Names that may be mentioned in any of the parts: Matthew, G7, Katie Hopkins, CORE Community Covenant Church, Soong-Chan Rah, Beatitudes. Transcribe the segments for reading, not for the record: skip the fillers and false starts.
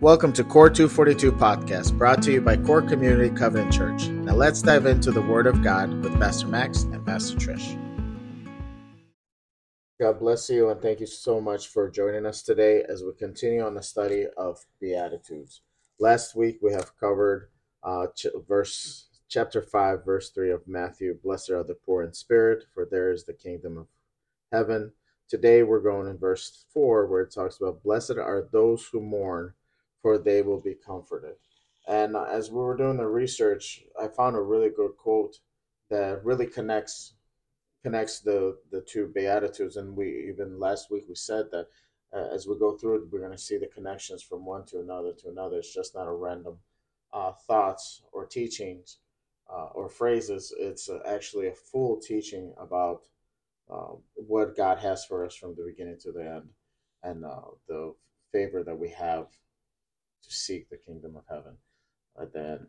Welcome to CORE 242 Podcast, brought to you by CORE Community Covenant Church. Now let's dive into the Word of God with Pastor Max and Pastor Trish. God bless you and thank you so much for joining us today as we continue on the study of Beatitudes. Last week we have covered chapter 5, verse 3 of Matthew. Blessed are the poor in spirit, for there is the kingdom of heaven. Today we're going in verse 4 where it talks about blessed are those who mourn, for they will be comforted. And as we were doing the research, I found a really good quote that really connects the two Beatitudes. And we even last week we said that as we go through it, we're going to see the connections from one to another. It's just not a random thoughts or teachings or phrases. It's actually a full teaching about what God has for us from the beginning to the end, and the favor that we have to seek the kingdom of heaven at the end.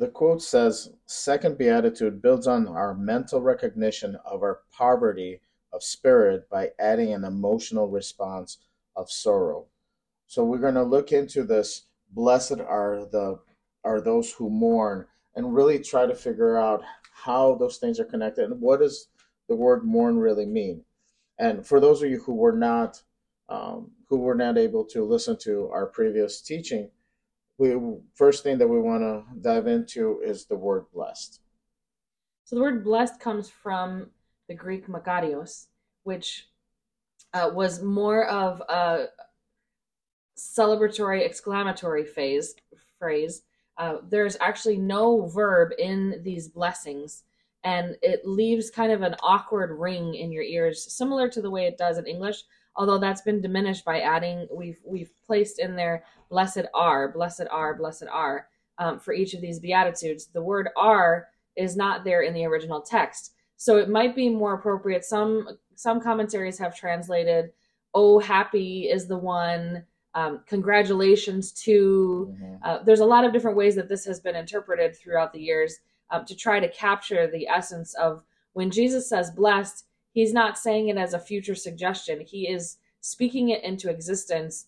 The quote says, second beatitude builds on our mental recognition of our poverty of spirit by adding an emotional response of sorrow. So we're going to look into this, blessed are those who mourn, and really try to figure out how those things are connected and what does the word mourn really mean. And for those of you who were not able to listen to our previous teaching, first thing that we want to dive into is the word blessed. So the word blessed comes from the Greek makarios, which was more of a celebratory, exclamatory phrase. There's actually no verb in these blessings, and it leaves kind of an awkward ring in your ears, similar to the way it does in English, although that's been diminished by adding, we've placed in there, blessed are, blessed are, blessed are, for each of these Beatitudes. The word are is not there in the original text. So it might be more appropriate. Some commentaries have translated, oh, happy is the one, congratulations to, there's a lot of different ways that this has been interpreted throughout the years to try to capture the essence of when Jesus says blessed, he's not saying it as a future suggestion. He is speaking it into existence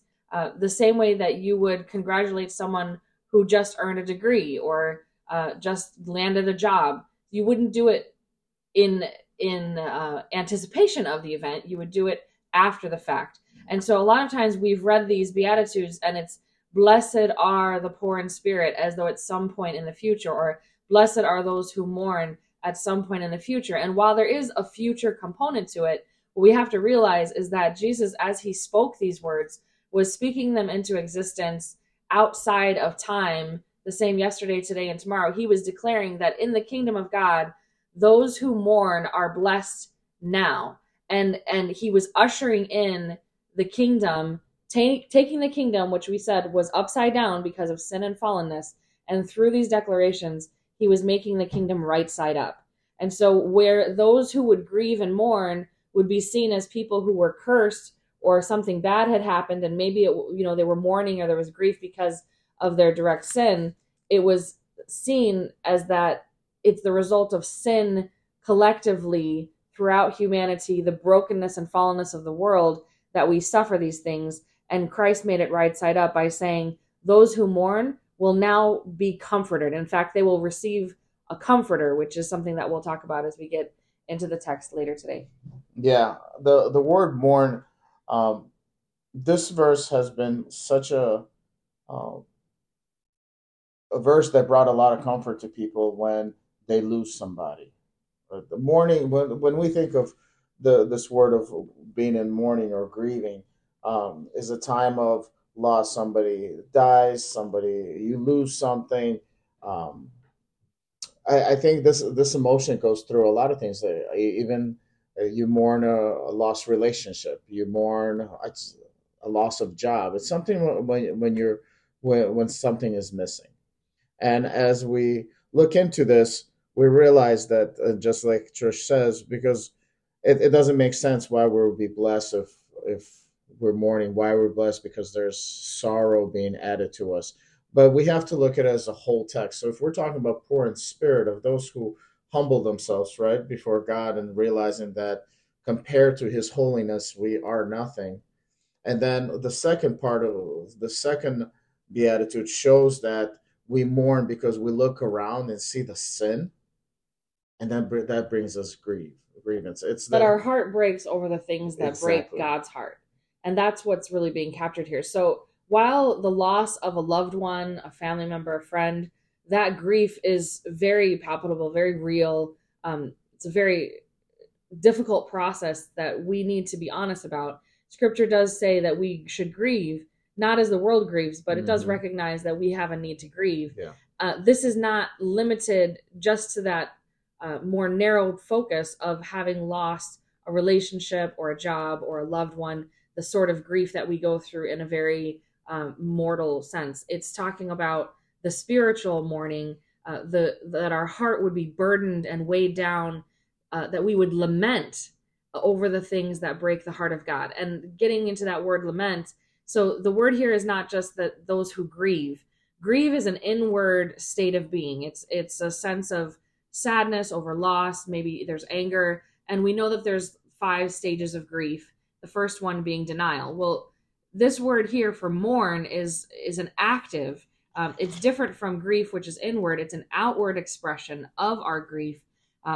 the same way that you would congratulate someone who just earned a degree or just landed a job. You wouldn't do it in anticipation of the event. You would do it after the fact. And so a lot of times we've read these Beatitudes and it's blessed are the poor in spirit as though at some point in the future, or blessed are those who mourn at some point in the future. And while there is a future component to it, what we have to realize is that Jesus, as he spoke these words, was speaking them into existence outside of time, the same yesterday, today, and tomorrow. He was declaring that in the kingdom of God, those who mourn are blessed now. And he was ushering in the kingdom, taking the kingdom, which we said was upside down because of sin and fallenness. And through these declarations, he was making the kingdom right side up. And so where those who would grieve and mourn would be seen as people who were cursed or something bad had happened, and maybe they were mourning or there was grief because of their direct sin, it was seen as that it's the result of sin collectively throughout humanity, the brokenness and fallenness of the world, that we suffer these things. And Christ made it right side up by saying, those who mourn will now be comforted. In fact, they will receive a comforter, which is something that we'll talk about as we get into the text later today. Yeah, the word mourn, this verse has been such a verse that brought a lot of comfort to people when they lose somebody. But the mourning, when we think of this word of being in mourning or grieving, is a time of loss. Somebody dies, you lose something. I think this emotion goes through a lot of things. Even you mourn a lost relationship, you mourn a loss of job. It's something when something is missing. And as we look into this, we realize that just like Trish says, because it doesn't make sense why we would be blessed if we're mourning, why we're blessed, because there's sorrow being added to us. But we have to look at it as a whole text. So if we're talking about poor in spirit, of those who humble themselves right before God and realizing that compared to his holiness, we are nothing. And then the second part of the second beatitude shows that we mourn because we look around and see the sin, and then that brings us grievance. It's that our heart breaks over the things that break God's heart, and that's what's really being captured here. So while the loss of a loved one, a family member, a friend, that grief is very palpable, very real. It's a very difficult process that we need to be honest about. Scripture does say that we should grieve, not as the world grieves, but it does recognize that we have a need to grieve. Yeah. This is not limited just to that more narrow focus of having lost a relationship or a job or a loved one, the sort of grief that we go through in a very mortal sense. It's talking about the spiritual mourning, that our heart would be burdened and weighed down, that we would lament over the things that break the heart of God. And getting into that word lament, so the word here is not just that those who grieve. Grieve is an inward state of being. It's a sense of sadness over loss, maybe there's anger, and we know that there's 5 stages of grief, the first one being denial. Well, this word here for mourn is an active. It's different from grief, which is inward. It's an outward expression of our grief,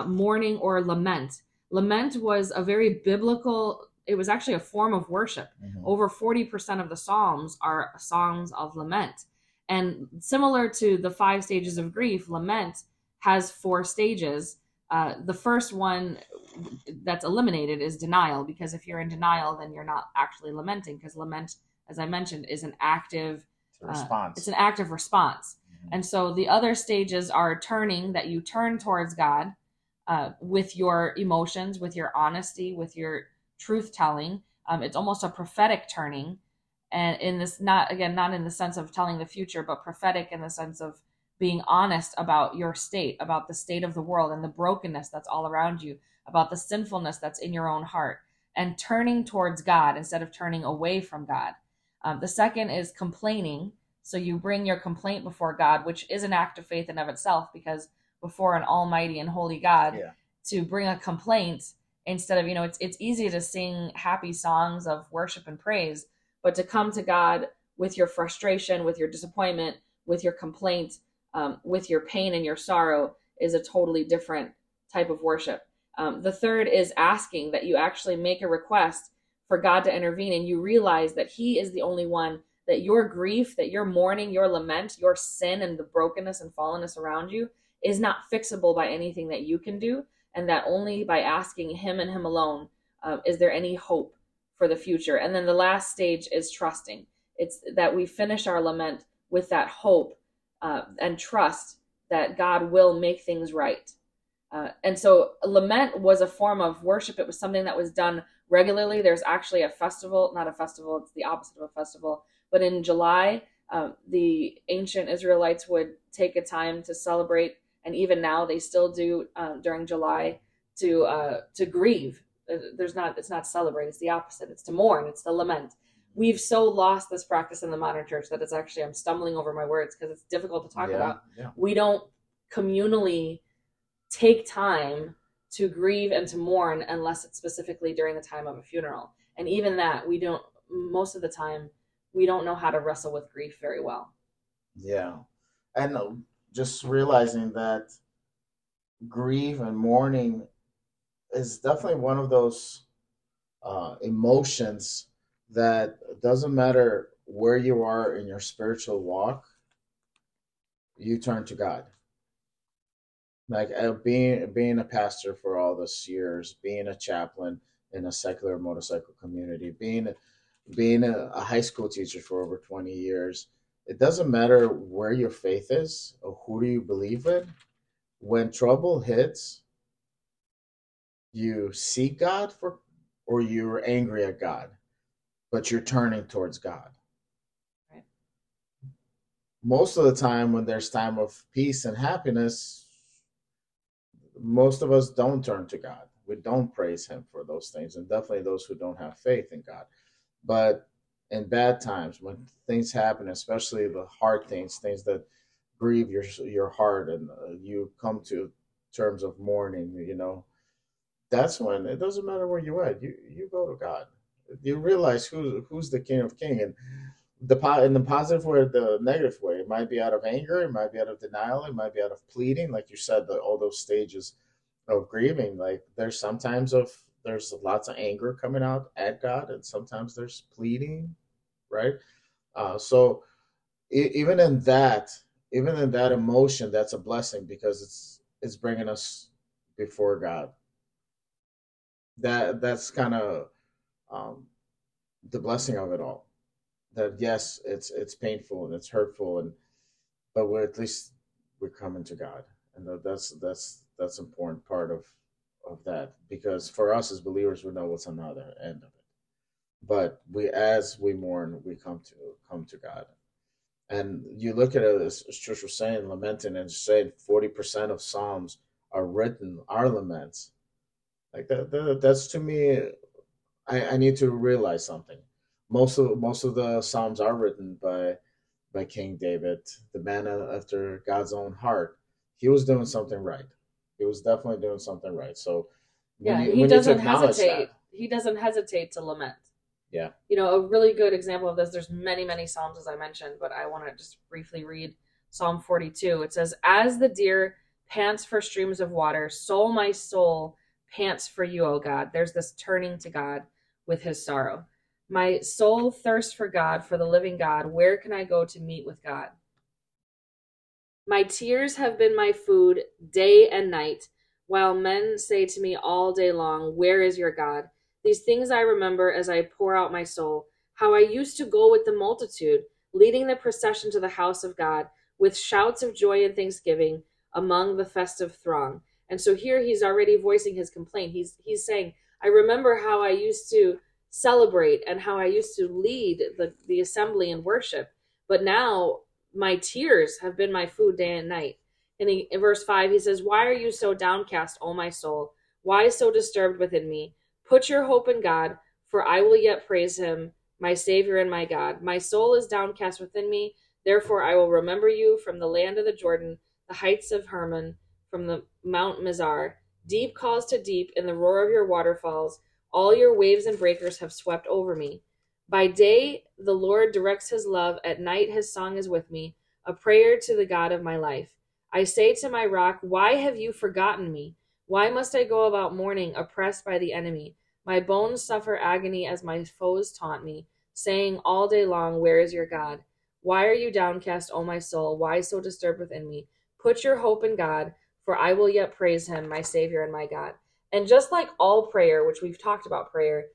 mourning or lament. Lament was a very biblical, it was actually a form of worship. Over 40% of the Psalms are songs of lament. And similar to the 5 stages of grief, lament has 4 stages. The first one that's eliminated is denial, because if you're in denial, then you're not actually lamenting, because lament, as I mentioned, is an active response. It's an active response. And so the other stages are turning, that you turn towards God, with your emotions, with your honesty, with your truth telling. It's almost a prophetic turning, and in this, not in the sense of telling the future, but prophetic in the sense of being honest about your state, about the state of the world and the brokenness that's all around you, about the sinfulness that's in your own heart, and turning towards God instead of turning away from God. The second is complaining. So you bring your complaint before God, which is an act of faith in of itself, because before an almighty and holy God, to bring a complaint instead of, it's easy to sing happy songs of worship and praise, but to come to God with your frustration, with your disappointment, with your complaint, with your pain and your sorrow is a totally different type of worship. The third is asking, that you actually make a request for God to intervene, and you realize that He is the only one, that your grief, that your mourning, your lament, your sin and the brokenness and fallenness around you is not fixable by anything that you can do, and that only by asking Him and Him alone is there any hope for the future. And then the last stage is trusting. It's that we finish our lament with that hope and trust that God will make things right. And so lament was a form of worship. It was something that was done regularly. There's actually a festival, not a festival, it's the opposite of a festival, but in July, the ancient Israelites would take a time to celebrate, and even now they still do during July, to grieve. It's not celebrate, it's the opposite. It's to mourn, it's to lament. We've so lost this practice in the modern church that it's actually, I'm stumbling over my words because it's difficult to talk about. We don't communally take time to grieve and to mourn unless it's specifically during the time of a funeral. And even that, we don't, most of the time, we don't know how to wrestle with grief very well. Yeah. And just realizing that grief and mourning is definitely one of those emotions that doesn't matter where you are in your spiritual walk, you turn to God. Like being a pastor for all those years, being a chaplain in a secular motorcycle community, being a high school teacher for over 20 years, it doesn't matter where your faith is or who do you believe in. When trouble hits, you seek God for, or you're angry at God, but you're turning towards God. Right. Most of the time when there's time of peace and happiness, most of us don't turn to God. We don't praise Him for those things, and definitely those who don't have faith in God. But in bad times, when things happen, especially the hard things, things that grieve your heart, and you come to terms of mourning, that's when it doesn't matter where you're at. You go to God. you realize who's the King of Kings, and in the positive way or the negative way. It might be out of anger, it might be out of denial, it might be out of pleading, like you said, all those stages of grieving. Like there's lots of anger coming out at God, and sometimes there's pleading, right? So even in that emotion, that's a blessing, because it's bringing us before God. That's kind of the blessing of it all. That yes, it's painful and it's hurtful, but at least we're coming to God, and that's an important part of that, because for us as believers, we know what's on the other end of it. But as we mourn, we come to God. And you look at it, as Church was saying, lamenting, and saying 40% of Psalms are laments. Like that's to me, I need to realize something. Most of the Psalms are written by King David, the man after God's own heart. He was doing something right. He was definitely doing something right. So yeah, he doesn't hesitate. He doesn't hesitate to lament. Yeah. A really good example of this, there's many, many Psalms, as I mentioned, but I want to just briefly read Psalm 42. It says, "As the deer pants for streams of water, so my soul pants for you, O God." There's this turning to God with his sorrow. "My soul thirsts for God, for the living God. Where can I go to meet with God? My tears have been my food day and night, while men say to me all day long, 'Where is your God?' These things I remember as I pour out my soul, how I used to go with the multitude, leading the procession to the house of God, with shouts of joy and thanksgiving among the festive throng." And so here he's already voicing his complaint. He's saying, I remember how I used to celebrate and how I used to lead the assembly in worship, but now my tears have been my food day and night. And in verse 5, he says, "Why are you so downcast, O my soul? Why so disturbed within me? Put your hope in God, for I will yet praise him, my Savior and my God. My soul is downcast within me, therefore I will remember you from the land of the Jordan, the heights of Hermon, from the Mount Mizar. Deep calls to deep in the roar of your waterfalls. All your waves and breakers have swept over me. By day the Lord directs his love, at night his song is with me, a prayer to the God of my life. I say to my rock, why have you forgotten me? Why must I go about mourning, oppressed by the enemy? My bones suffer agony as my foes taunt me, saying all day long, 'Where is your God?' Why are you downcast, O my soul? Why so disturbed within me? Put your hope in God, for I will yet praise him, my Savior and my God." And just like all prayer, which we've talked about prayer,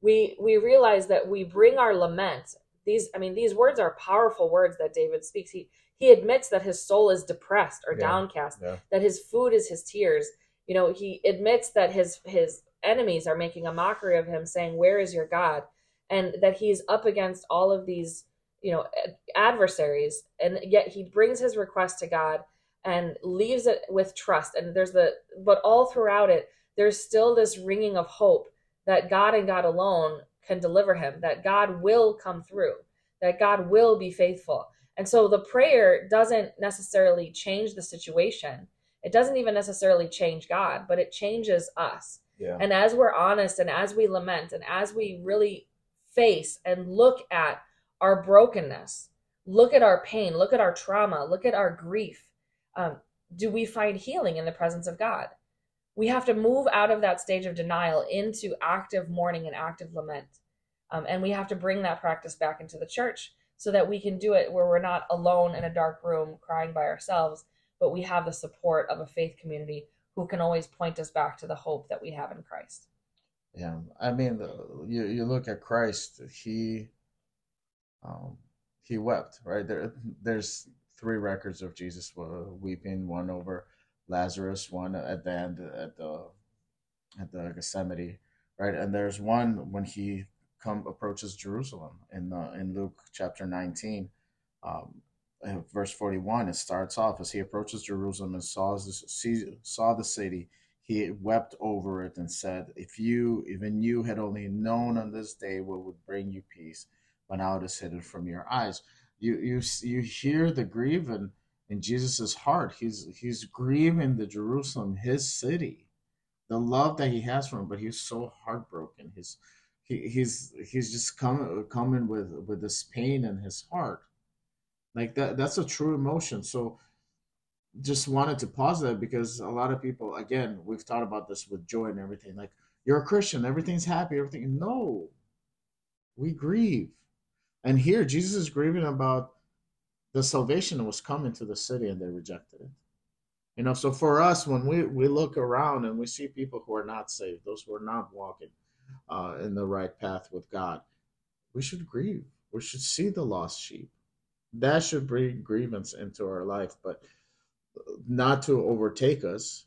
we realize that we bring our lament. These words are powerful words that David speaks. He admits that his soul is depressed or downcast, that his food is his tears. He admits that his enemies are making a mockery of him, saying, "Where is your God?" And that he's up against all of these, adversaries. And yet he brings his request to God and leaves it with trust. And but all throughout it, there's still this ringing of hope that God and God alone can deliver him, that God will come through, that God will be faithful. And so the prayer doesn't necessarily change the situation. It doesn't even necessarily change God, but it changes us. Yeah. And as we're honest, and as we lament, and as we really face and look at our brokenness, look at our pain, look at our trauma, look at our grief, do we find healing in the presence of God? We have to move out of that stage of denial into active mourning and active lament. And we have to bring that practice back into the church so that we can do it where we're not alone in a dark room crying by ourselves, but we have the support of a faith community who can always point us back to the hope that we have in Christ. Yeah. You look at Christ, he wept, right? There's three records of Jesus weeping, one over Lazarus, one at the end at the Gethsemane, right? And there's one when he approaches Jerusalem in Luke chapter 19, verse 41, it starts off, "As he approaches Jerusalem and saw the city, he wept over it and said, 'If even you had only known on this day what would bring you peace, but now it is hidden from your eyes.'" You hear the grieving in Jesus's heart. He's grieving the Jerusalem, his city, the love that he has for him, but he's so heartbroken. His he's just coming with this pain in his heart. Like that's a true emotion. So just wanted to pause that, because a lot of people, again, we've thought about this with joy and everything, like, you're a Christian, everything's happy, everything. No, we grieve. And here Jesus is grieving about the salvation that was coming to the city, and they rejected it. You know, so for us, when we look around and we see people who are not saved, those who are not walking in the right path with God, we should grieve. We should see the lost sheep. That should bring grievance into our life, but not to overtake us,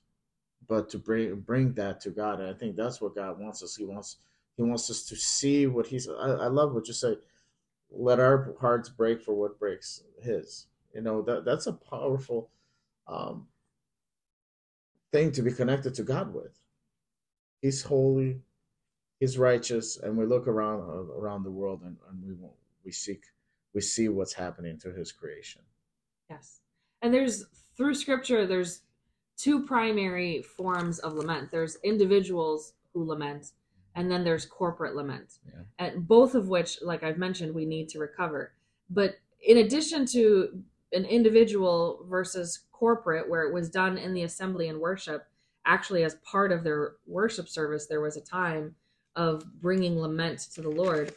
but to bring that to God. And I think that's what God wants us. He wants us to see what he's. I love what you say. Let our hearts break for what breaks his. You know, that's a powerful thing to be connected to God with. He's holy, he's righteous, and we look around the world and we see what's happening to his creation. Yes. And through scripture, there's two primary forms of lament. There's individuals who lament, and then there's corporate lament, and both of which, like I've mentioned, we need to recover. But in addition to an individual versus corporate, where it was done in the assembly and worship, actually as part of their worship service, there was a time of bringing lament to the Lord.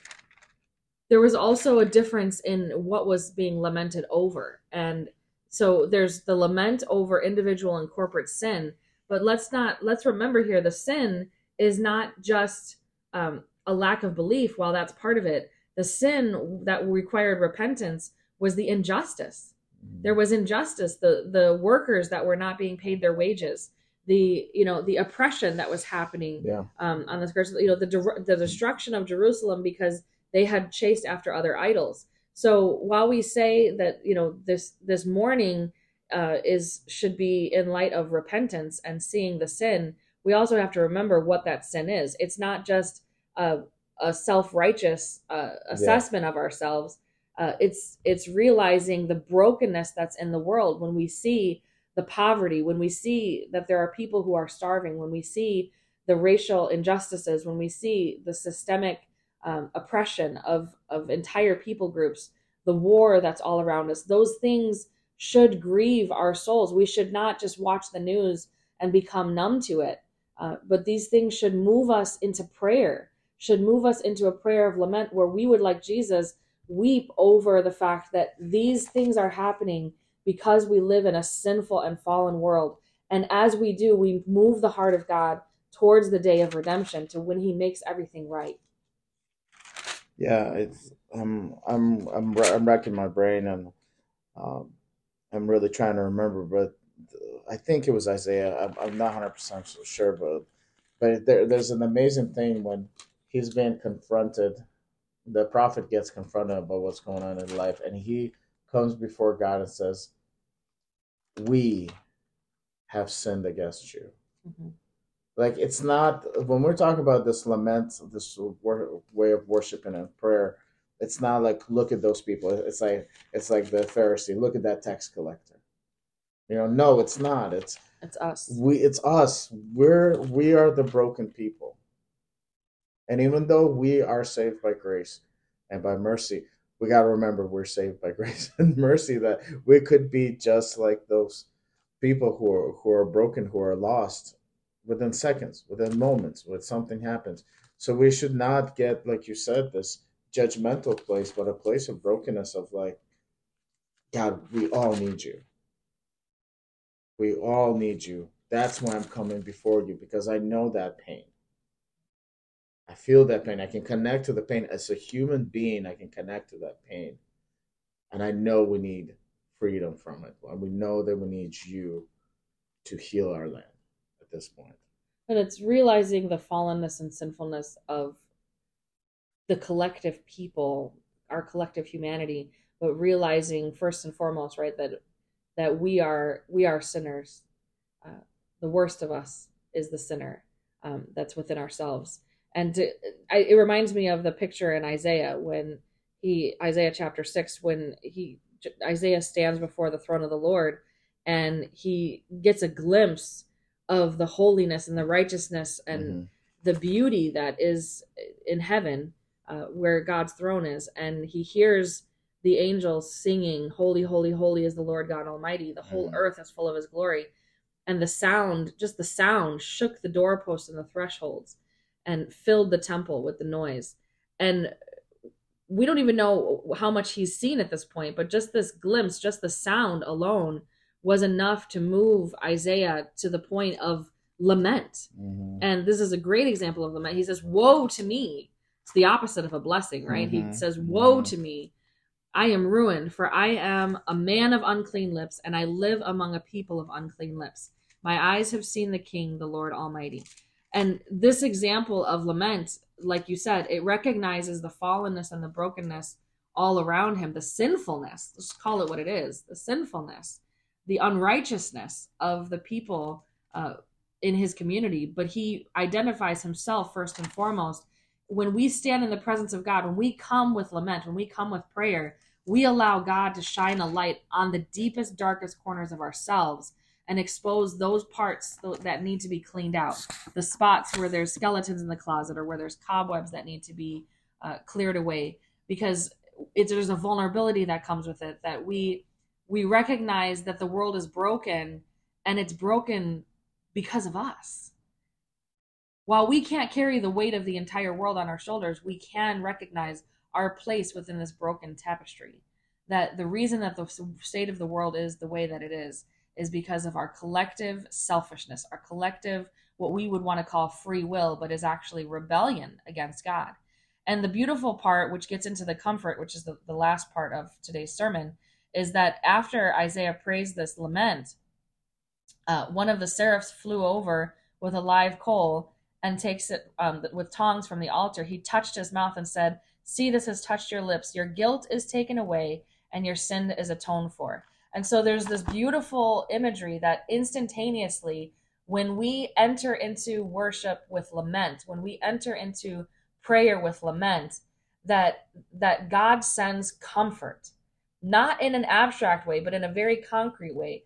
There was also a difference in what was being lamented over. And so there's the lament over individual and corporate sin, but let's remember here, the sin is not just a lack of belief. While that's part of it, the sin that required repentance was the injustice. There was injustice, the workers that were not being paid their wages, the oppression that was happening on this, the destruction of Jerusalem because they had chased after other idols. So while we say that, this mourning should be in light of repentance and seeing the sin, we also have to remember what that sin is. It's not just a self-righteous assessment of ourselves. It's realizing the brokenness that's in the world. When we see the poverty, when we see that there are people who are starving, when we see the racial injustices, when we see the systemic oppression of entire people groups, the war that's all around us, those things should grieve our souls. We should not just watch the news and become numb to it. But these things should move us into prayer, should move us into a prayer of lament, where we would, like Jesus, weep over the fact that these things are happening because we live in a sinful and fallen world. And as we do, we move the heart of God towards the day of redemption, to when he makes everything right. Yeah, it's I'm racking my brain, and I'm really trying to remember, but I think it was Isaiah. I'm not 100% sure, but there's an amazing thing when he's being confronted. The prophet gets confronted about what's going on in life, and he comes before God and says, "We have sinned against you." Mm-hmm. Like, it's not, when we're talking about this lament, this way of worshiping and prayer, it's not like, look at those people. It's like the Pharisee, look at that tax collector. No, it's not. It's us. It's us. We are the broken people. And even though we are saved by grace and by mercy, we got to remember we're saved by grace and mercy, that we could be just like those people who are broken, who are lost within seconds, within moments, when something happens. So we should not get, like you said, this judgmental place, but a place of brokenness of like, God, we all need you. We all need you. That's why I'm coming before you, because I know that pain. I feel that pain. I can connect to the pain. As a human being, I can connect to that pain. And I know we need freedom from it. And we know that we need you to heal our land at this point. And it's realizing the fallenness and sinfulness of the collective people, our collective humanity, but realizing first and foremost, right, that we are sinners. The worst of us is the sinner that's within ourselves. And it reminds me of the picture in Isaiah, Isaiah chapter 6, Isaiah stands before the throne of the Lord, and he gets a glimpse of the holiness and the righteousness and the beauty that is in heaven, where God's throne is, and he hears the angels singing, "Holy, holy, holy is the Lord God Almighty. The whole earth is full of his glory." And the sound, just the sound, shook the doorposts and the thresholds and filled the temple with the noise. And we don't even know how much he's seen at this point, but just this glimpse, just the sound alone was enough to move Isaiah to the point of lament. And this is a great example of lament. He says, "Woe to me." It's the opposite of a blessing, right? He says, "Woe to me. I am ruined, for I am a man of unclean lips, and I live among a people of unclean lips. My eyes have seen the King, the Lord Almighty." And this example of lament, like you said, it recognizes the fallenness and the brokenness all around him, the sinfulness, let's call it what it is, the sinfulness, the unrighteousness of the people in his community. But he identifies himself first and foremost. When we stand in the presence of God, when we come with lament, when we come with prayer, we allow God to shine a light on the deepest, darkest corners of ourselves and expose those parts that need to be cleaned out, the spots where there's skeletons in the closet or where there's cobwebs that need to be cleared away, because there's a vulnerability that comes with it, that we recognize that the world is broken, and it's broken because of us. While we can't carry the weight of the entire world on our shoulders, we can recognize our place within this broken tapestry. That the reason that the state of the world is the way that it is because of our collective selfishness, our collective, what we would want to call free will, but is actually rebellion against God. And the beautiful part, which gets into the comfort, which is the last part of today's sermon, is that after Isaiah prays this lament, one of the seraphs flew over with a live coal and takes it with tongs from the altar. He touched his mouth and said, "See, this has touched your lips. Your guilt is taken away and your sin is atoned for." And so there's this beautiful imagery that instantaneously, when we enter into worship with lament, when we enter into prayer with lament, that God sends comfort, not in an abstract way, but in a very concrete way.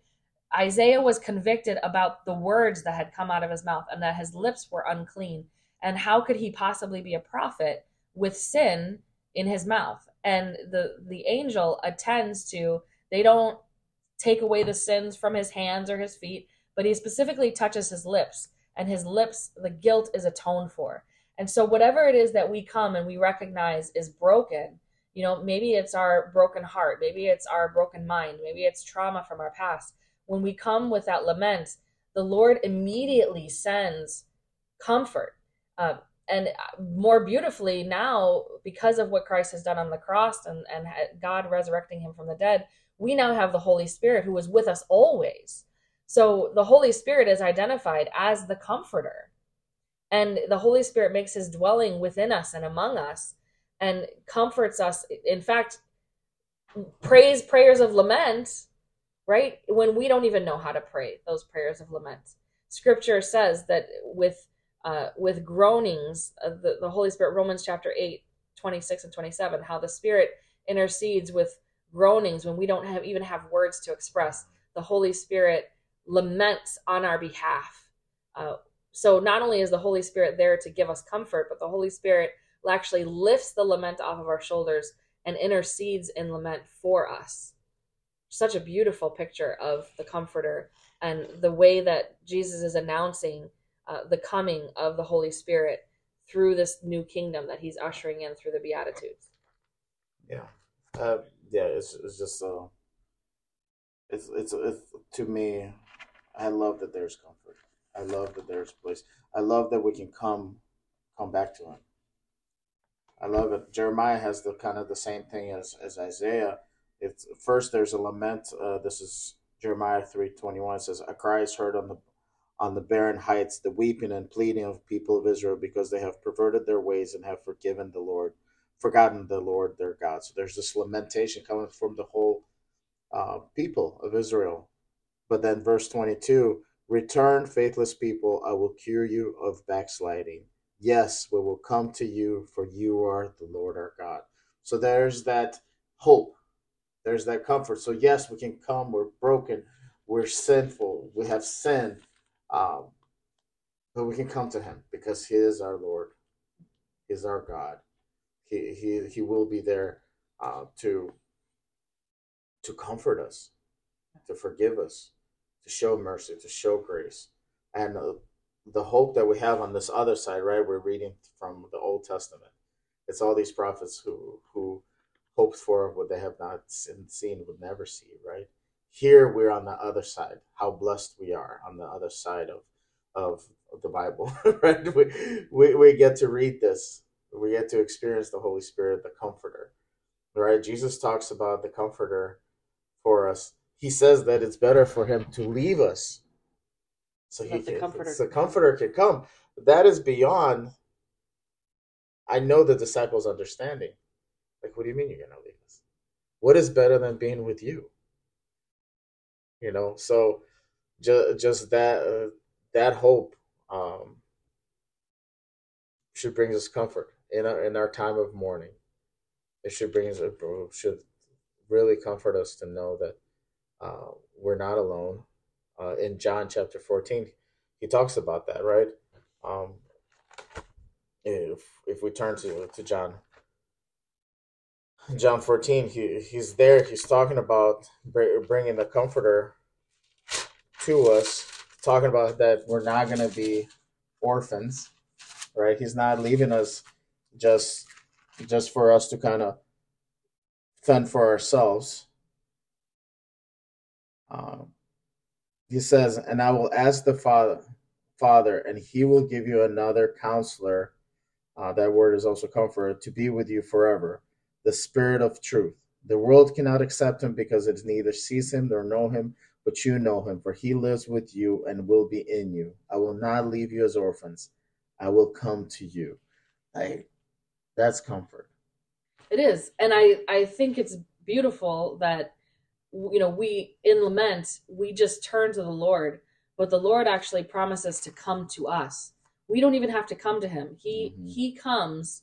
Isaiah was convicted about the words that had come out of his mouth and that his lips were unclean. And how could he possibly be a prophet with sin in his mouth? And the angel attends to, they don't take away the sins from his hands or his feet, but he specifically touches his lips, and his lips, the guilt is atoned for. And so whatever it is that we come and we recognize is broken, you know, maybe it's our broken heart, maybe it's our broken mind, maybe it's trauma from our past. When we come with that lament, the Lord immediately sends comfort. And more beautifully now, because of what Christ has done on the cross and God resurrecting him from the dead, we now have the Holy Spirit who is with us always. So the Holy Spirit is identified as the comforter. And the Holy Spirit makes his dwelling within us and among us and comforts us. In fact, prayers of lament, right? When we don't even know how to pray those prayers of lament. Scripture says that with groanings, the Holy Spirit, Romans chapter 8, 26 and 27, how the Spirit intercedes with groanings when we don't even have words to express. The Holy Spirit laments on our behalf. So not only is the Holy Spirit there to give us comfort, but the Holy Spirit actually lifts the lament off of our shoulders and intercedes in lament for us. Such a beautiful picture of the Comforter and the way that Jesus is announcing the coming of the Holy Spirit through this new kingdom that he's ushering in through the Beatitudes. Yeah. It's just, it's to me, I love that there's comfort. I love that there's place. I love that we can come back to him. I love it. Jeremiah has the kind of the same thing as Isaiah. It's first there's a lament. This is Jeremiah 3:21. It says, "A cry is heard on the barren heights, the weeping and pleading of people of Israel, because they have perverted their ways and have forgotten the Lord their God." So there's this lamentation coming from the whole people of Israel. But then verse 22, "Return, faithless people, I will cure you of backsliding. Yes, we will come to you, for you are the Lord our God." So there's that hope. There's that comfort. So yes, we can come. We're broken. We're sinful. We have sinned. So we can come to him because he is our Lord. He is our God. He will be there to comfort us, to forgive us, to show mercy, to show grace. And the hope that we have on this other side, right? We're reading from the Old Testament. It's all these prophets who hoped for what they have not seen, would never see, right? Here we're on the other side. How blessed we are on the other side of the Bible, right? We get to read this. We get to experience the Holy Spirit, the Comforter, right? Jesus talks about the Comforter for us. He says that it's better for him to leave us so the Comforter can come. That is beyond, I know, the disciples' understanding. Like, what do you mean you're going to leave us? What is better than being with you? You know, so just that that hope should bring us comfort in our time of mourning. It should bring us, should really comfort us to know that we're not alone. In John chapter 14, he talks about that, right? If we turn to John 14, he's there. He's talking about bringing the Comforter to us, talking about that we're not going to be orphans, right? He's not leaving us just for us to kind of fend for ourselves. He says, and I will ask the Father, and he will give you another counselor. That word is also comfort, to be with you forever. The Spirit of truth. The world cannot accept him because it neither sees him nor know him, but you know him, for he lives with you and will be in you. I will not leave you as orphans. I will come to you. That's comfort. It is. And I think it's beautiful that, you know, we in lament, we just turn to the Lord, but the Lord actually promises to come to us. We don't even have to come to him. He comes.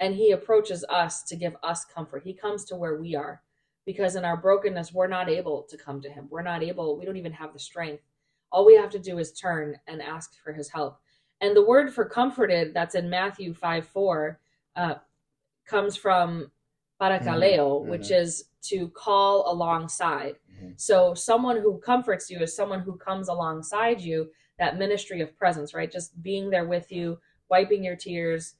And he approaches us to give us comfort. He comes to where we are, because in our brokenness, we're not able to come to him. We're not able, we don't even have the strength. All we have to do is turn and ask for his help. And the word for comforted that's in Matthew 5:4 comes from parakaleo, which is to call alongside. So someone who comforts you is someone who comes alongside you, that ministry of presence, right? Just being there with you, wiping your tears,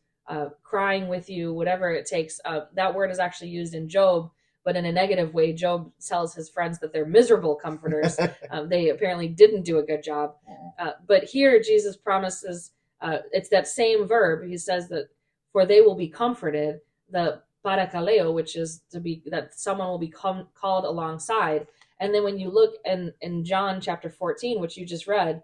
crying with you, whatever it takes. That word is actually used in Job, but in a negative way. Job tells his friends that they're miserable comforters. They apparently didn't do a good job. But here Jesus promises, it's that same verb. He says that for they will be comforted, the parakaleo, which is to be, that someone will be called alongside. And then when you look in John chapter 14, which you just read,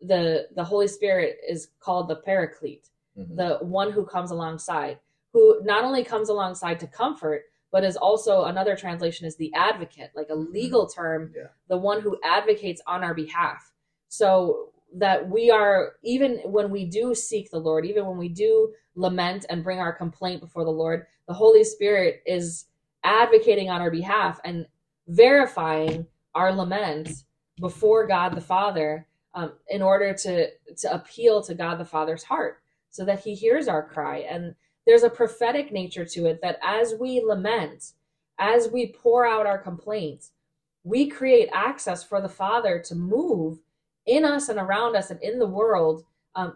the Holy Spirit is called the paraclete. The one who comes alongside, who not only comes alongside to comfort, but is also, another translation is the advocate, like a legal term, the one who advocates on our behalf. So that we are, even when we do seek the Lord, even when we do lament and bring our complaint before the Lord, the Holy Spirit is advocating on our behalf and verifying our lament before God the Father, in order to appeal to God the Father's heart, so that he hears our cry. And there's a prophetic nature to it, that as we lament, as we pour out our complaints, we create access for the Father to move in us and around us and in the world,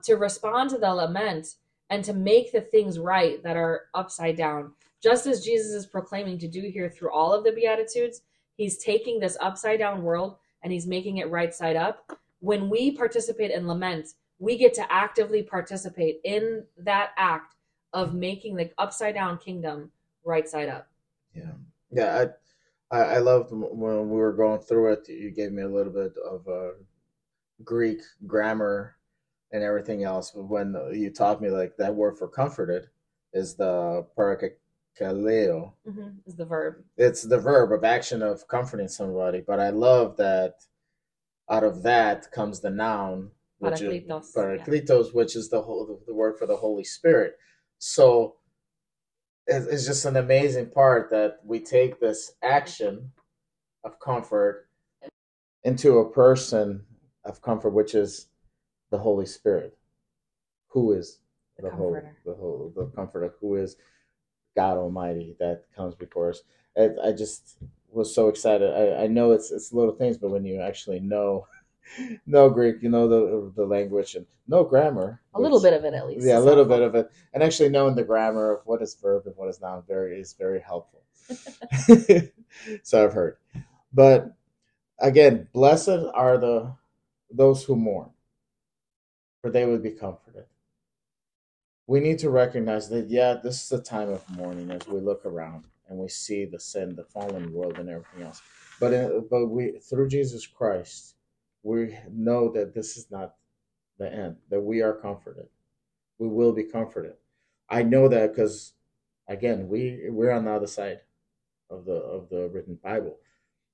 to respond to the lament and to make the things right that are upside down. Just as Jesus is proclaiming to do here through all of the Beatitudes, he's taking this upside down world and he's making it right side up. When we participate in lament, we get to actively participate in that act of making the upside down kingdom right side up. Yeah. I loved when we were going through it, you gave me a little bit of Greek grammar and everything else. But when you taught me, like, that word for comforted is the parakaleo. It's the verb. It's the verb of action of comforting somebody. But I love that out of that comes the noun, which is parakletos, which is the word for the Holy Spirit. So it's just an amazing part that we take this action of comfort into a person of comfort, which is the Holy Spirit, who is the Comforter, who is God Almighty that comes before us. I just was so excited. I know it's little things, but when you actually know Greek, you know the language and know grammar. A little bit of it, at least. Yeah, a little bit of it, and actually knowing the grammar of what is verb and what is noun is very helpful. So I've heard, but again, blessed are those who mourn, for they will be comforted. We need to recognize that, yeah, this is a time of mourning as we look around and we see the sin, the fallen world, and everything else. But we, through Jesus Christ, we know that this is not the end, that we are comforted. We will be comforted. I know that because, again, we're on the other side of the written Bible.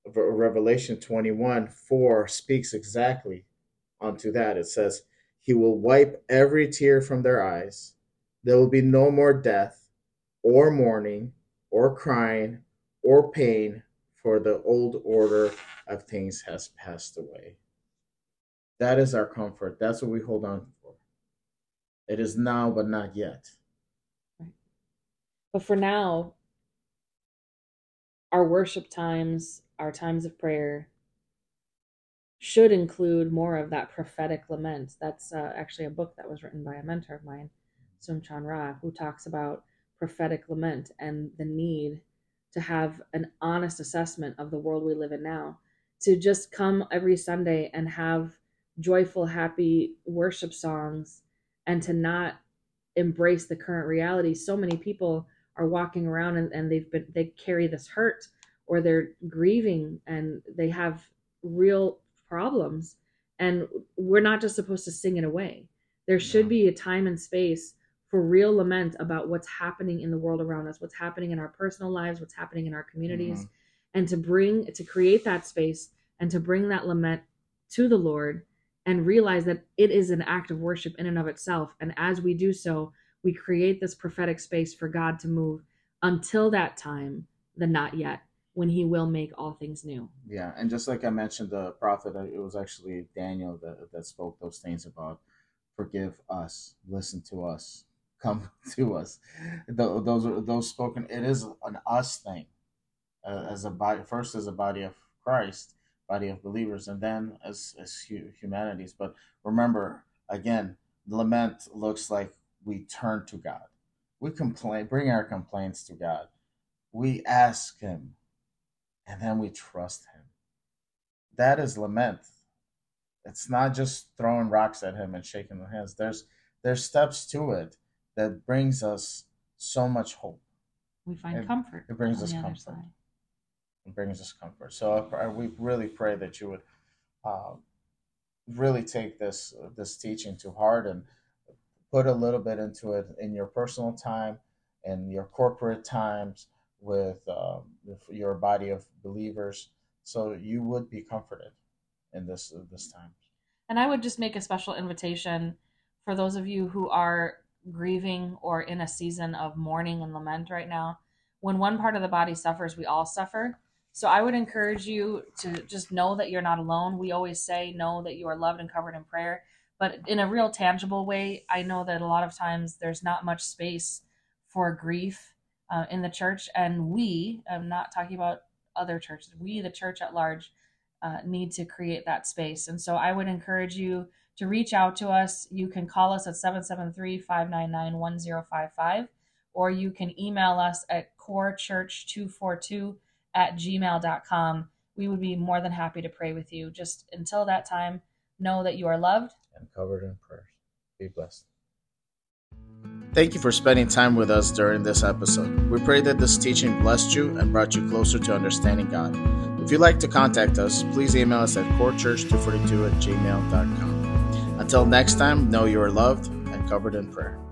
Revelation 21:4 speaks exactly onto that. It says, "He will wipe every tear from their eyes. There will be no more death or mourning or crying or pain, for the old order of things has passed away." That is our comfort. That's what we hold on for. It is now, but not yet. Right. But for now, our worship times, our times of prayer should include more of that prophetic lament. That's actually a book that was written by a mentor of mine, Soong-Chan Rah, who talks about prophetic lament and the need to have an honest assessment of the world we live in now. To just come every Sunday and have joyful, happy worship songs and to not embrace the current reality. So many people are walking around and they carry this hurt, or they're grieving and they have real problems, and we're not just supposed to sing it away. There should be a time and space for real lament about what's happening in the world around us, what's happening in our personal lives, what's happening in our communities, and to create that space and to bring that lament to the Lord and realize that it is an act of worship in and of itself. And as we do so, we create this prophetic space for God to move until that time, the not yet, when he will make all things new. Yeah, and just like I mentioned, the prophet, it was actually Daniel that spoke those things about forgive us, listen to us, come to us. Those spoken, it is an us thing, as a body, first as a body of Christ, body of believers, and then as humanities. But remember, again, lament looks like we turn to God. We complain, bring our complaints to God. We ask him, and then we trust him. That is lament. It's not just throwing rocks at him and shaking our hands. There's steps to it that brings us so much hope. We find comfort. It brings us comfort. It brings us comfort. So we really pray that you would really take this teaching to heart and put a little bit into it in your personal time and your corporate times with your body of believers, so you would be comforted in this time. And I would just make a special invitation for those of you who are grieving or in a season of mourning and lament right now. When one part of the body suffers, we all suffer. So I would encourage you to just know that you're not alone. We always say, know that you are loved and covered in prayer. But in a real tangible way, I know that a lot of times there's not much space for grief in the church, and we, I'm not talking about other churches, we, the church at large, need to create that space. And so I would encourage you to reach out to us. You can call us at 773-599-1055, or you can email us at corechurch242@gmail.com. We would be more than happy to pray with you. Just until that time, know that you are loved and covered in prayers. Be blessed. Thank you for spending time with us during this episode. We pray that this teaching blessed you and brought you closer to understanding God. If you'd like to contact us, please email us at corechurch242@gmail.com. Until next time, know you are loved and covered in prayer.